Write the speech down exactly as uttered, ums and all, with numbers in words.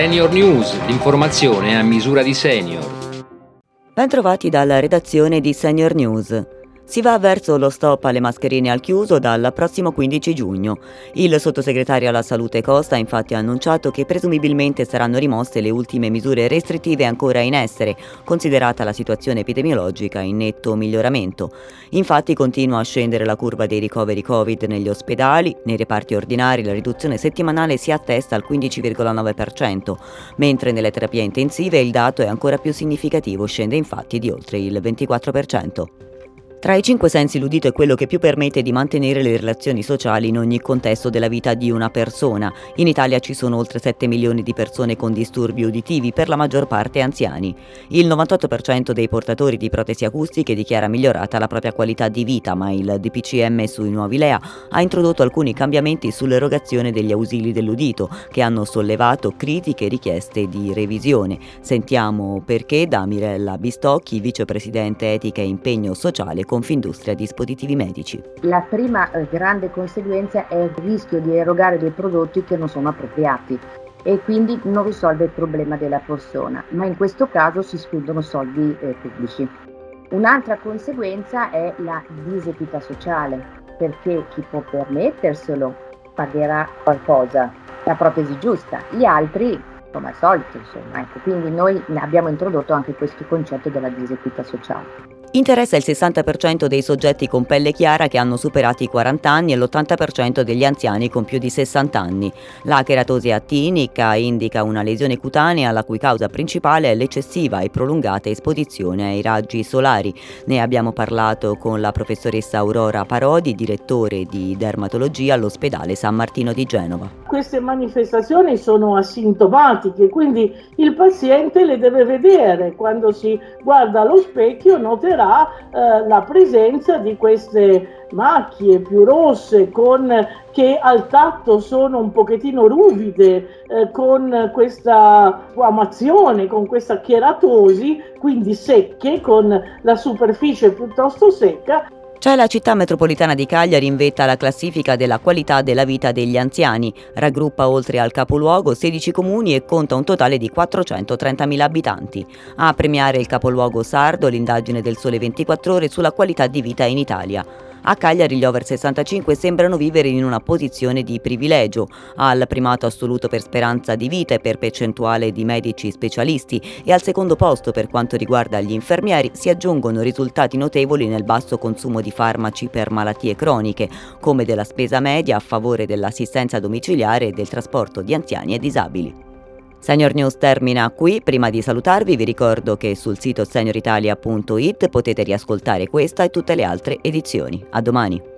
Senior News, l'informazione a misura di senior. Bentrovati dalla redazione di Senior News. Si va verso lo stop alle mascherine al chiuso dal prossimo quindici giugno. Il sottosegretario alla salute Costa ha infatti annunciato che presumibilmente saranno rimosse le ultime misure restrittive ancora in essere, considerata la situazione epidemiologica in netto miglioramento. Infatti continua a scendere la curva dei ricoveri Covid negli ospedali, nei reparti ordinari la riduzione settimanale si attesta al quindici virgola nove per cento, mentre nelle terapie intensive il dato è ancora più significativo, scende infatti di oltre il ventiquattro per cento. Tra i cinque sensi l'udito è quello che più permette di mantenere le relazioni sociali in ogni contesto della vita di una persona. In Italia ci sono oltre sette milioni di persone con disturbi uditivi, per la maggior parte anziani. Il novantotto per cento dei portatori di protesi acustiche dichiara migliorata la propria qualità di vita, ma il D P C M sui nuovi LEA ha introdotto alcuni cambiamenti sull'erogazione degli ausili dell'udito, che hanno sollevato critiche e richieste di revisione. Sentiamo perché da Mirella Bistocchi, vicepresidente Etica e Impegno Sociale, Confindustria Dispositivi Medici. La prima eh, grande conseguenza è il rischio di erogare dei prodotti che non sono appropriati e quindi non risolve il problema della persona, ma in questo caso si sfruttano soldi eh, pubblici. Un'altra conseguenza è la disequità sociale, perché chi può permetterselo pagherà qualcosa, la protesi giusta, gli altri come al solito, insomma, ecco. Quindi noi abbiamo introdotto anche questo concetto della disequità sociale. Interessa il sessanta per cento dei soggetti con pelle chiara che hanno superato i quaranta anni e l'ottanta per cento degli anziani con più di sessanta anni. La cheratosi attiniche indica una lesione cutanea la cui causa principale è l'eccessiva e prolungata esposizione ai raggi solari. Ne abbiamo parlato con la professoressa Aurora Parodi, direttore di dermatologia all'ospedale San Martino di Genova. Queste manifestazioni sono asintomatiche, quindi il paziente le deve vedere. Quando si guarda allo specchio noterà la presenza di queste macchie più rosse con, che al tatto sono un pochettino ruvide, eh, con questa amazione, con questa cheratosi, quindi secche, con la superficie piuttosto secca. C'è la città metropolitana di Cagliari in vetta alla classifica della qualità della vita degli anziani, raggruppa oltre al capoluogo sedici comuni e conta un totale di quattrocentotrentamila abitanti. A premiare il capoluogo sardo l'indagine del Sole ventiquattro Ore sulla qualità di vita in Italia. A Cagliari gli over sessantacinque sembrano vivere in una posizione di privilegio, al primato assoluto per speranza di vita e per percentuale di medici specialisti e al secondo posto per quanto riguarda gli infermieri si aggiungono risultati notevoli nel basso consumo di farmaci per malattie croniche, come della spesa media a favore dell'assistenza domiciliare e del trasporto di anziani e disabili. Senior News termina qui. Prima di salutarvi vi ricordo che sul sito senioritalia punto it potete riascoltare questa e tutte le altre edizioni. A domani!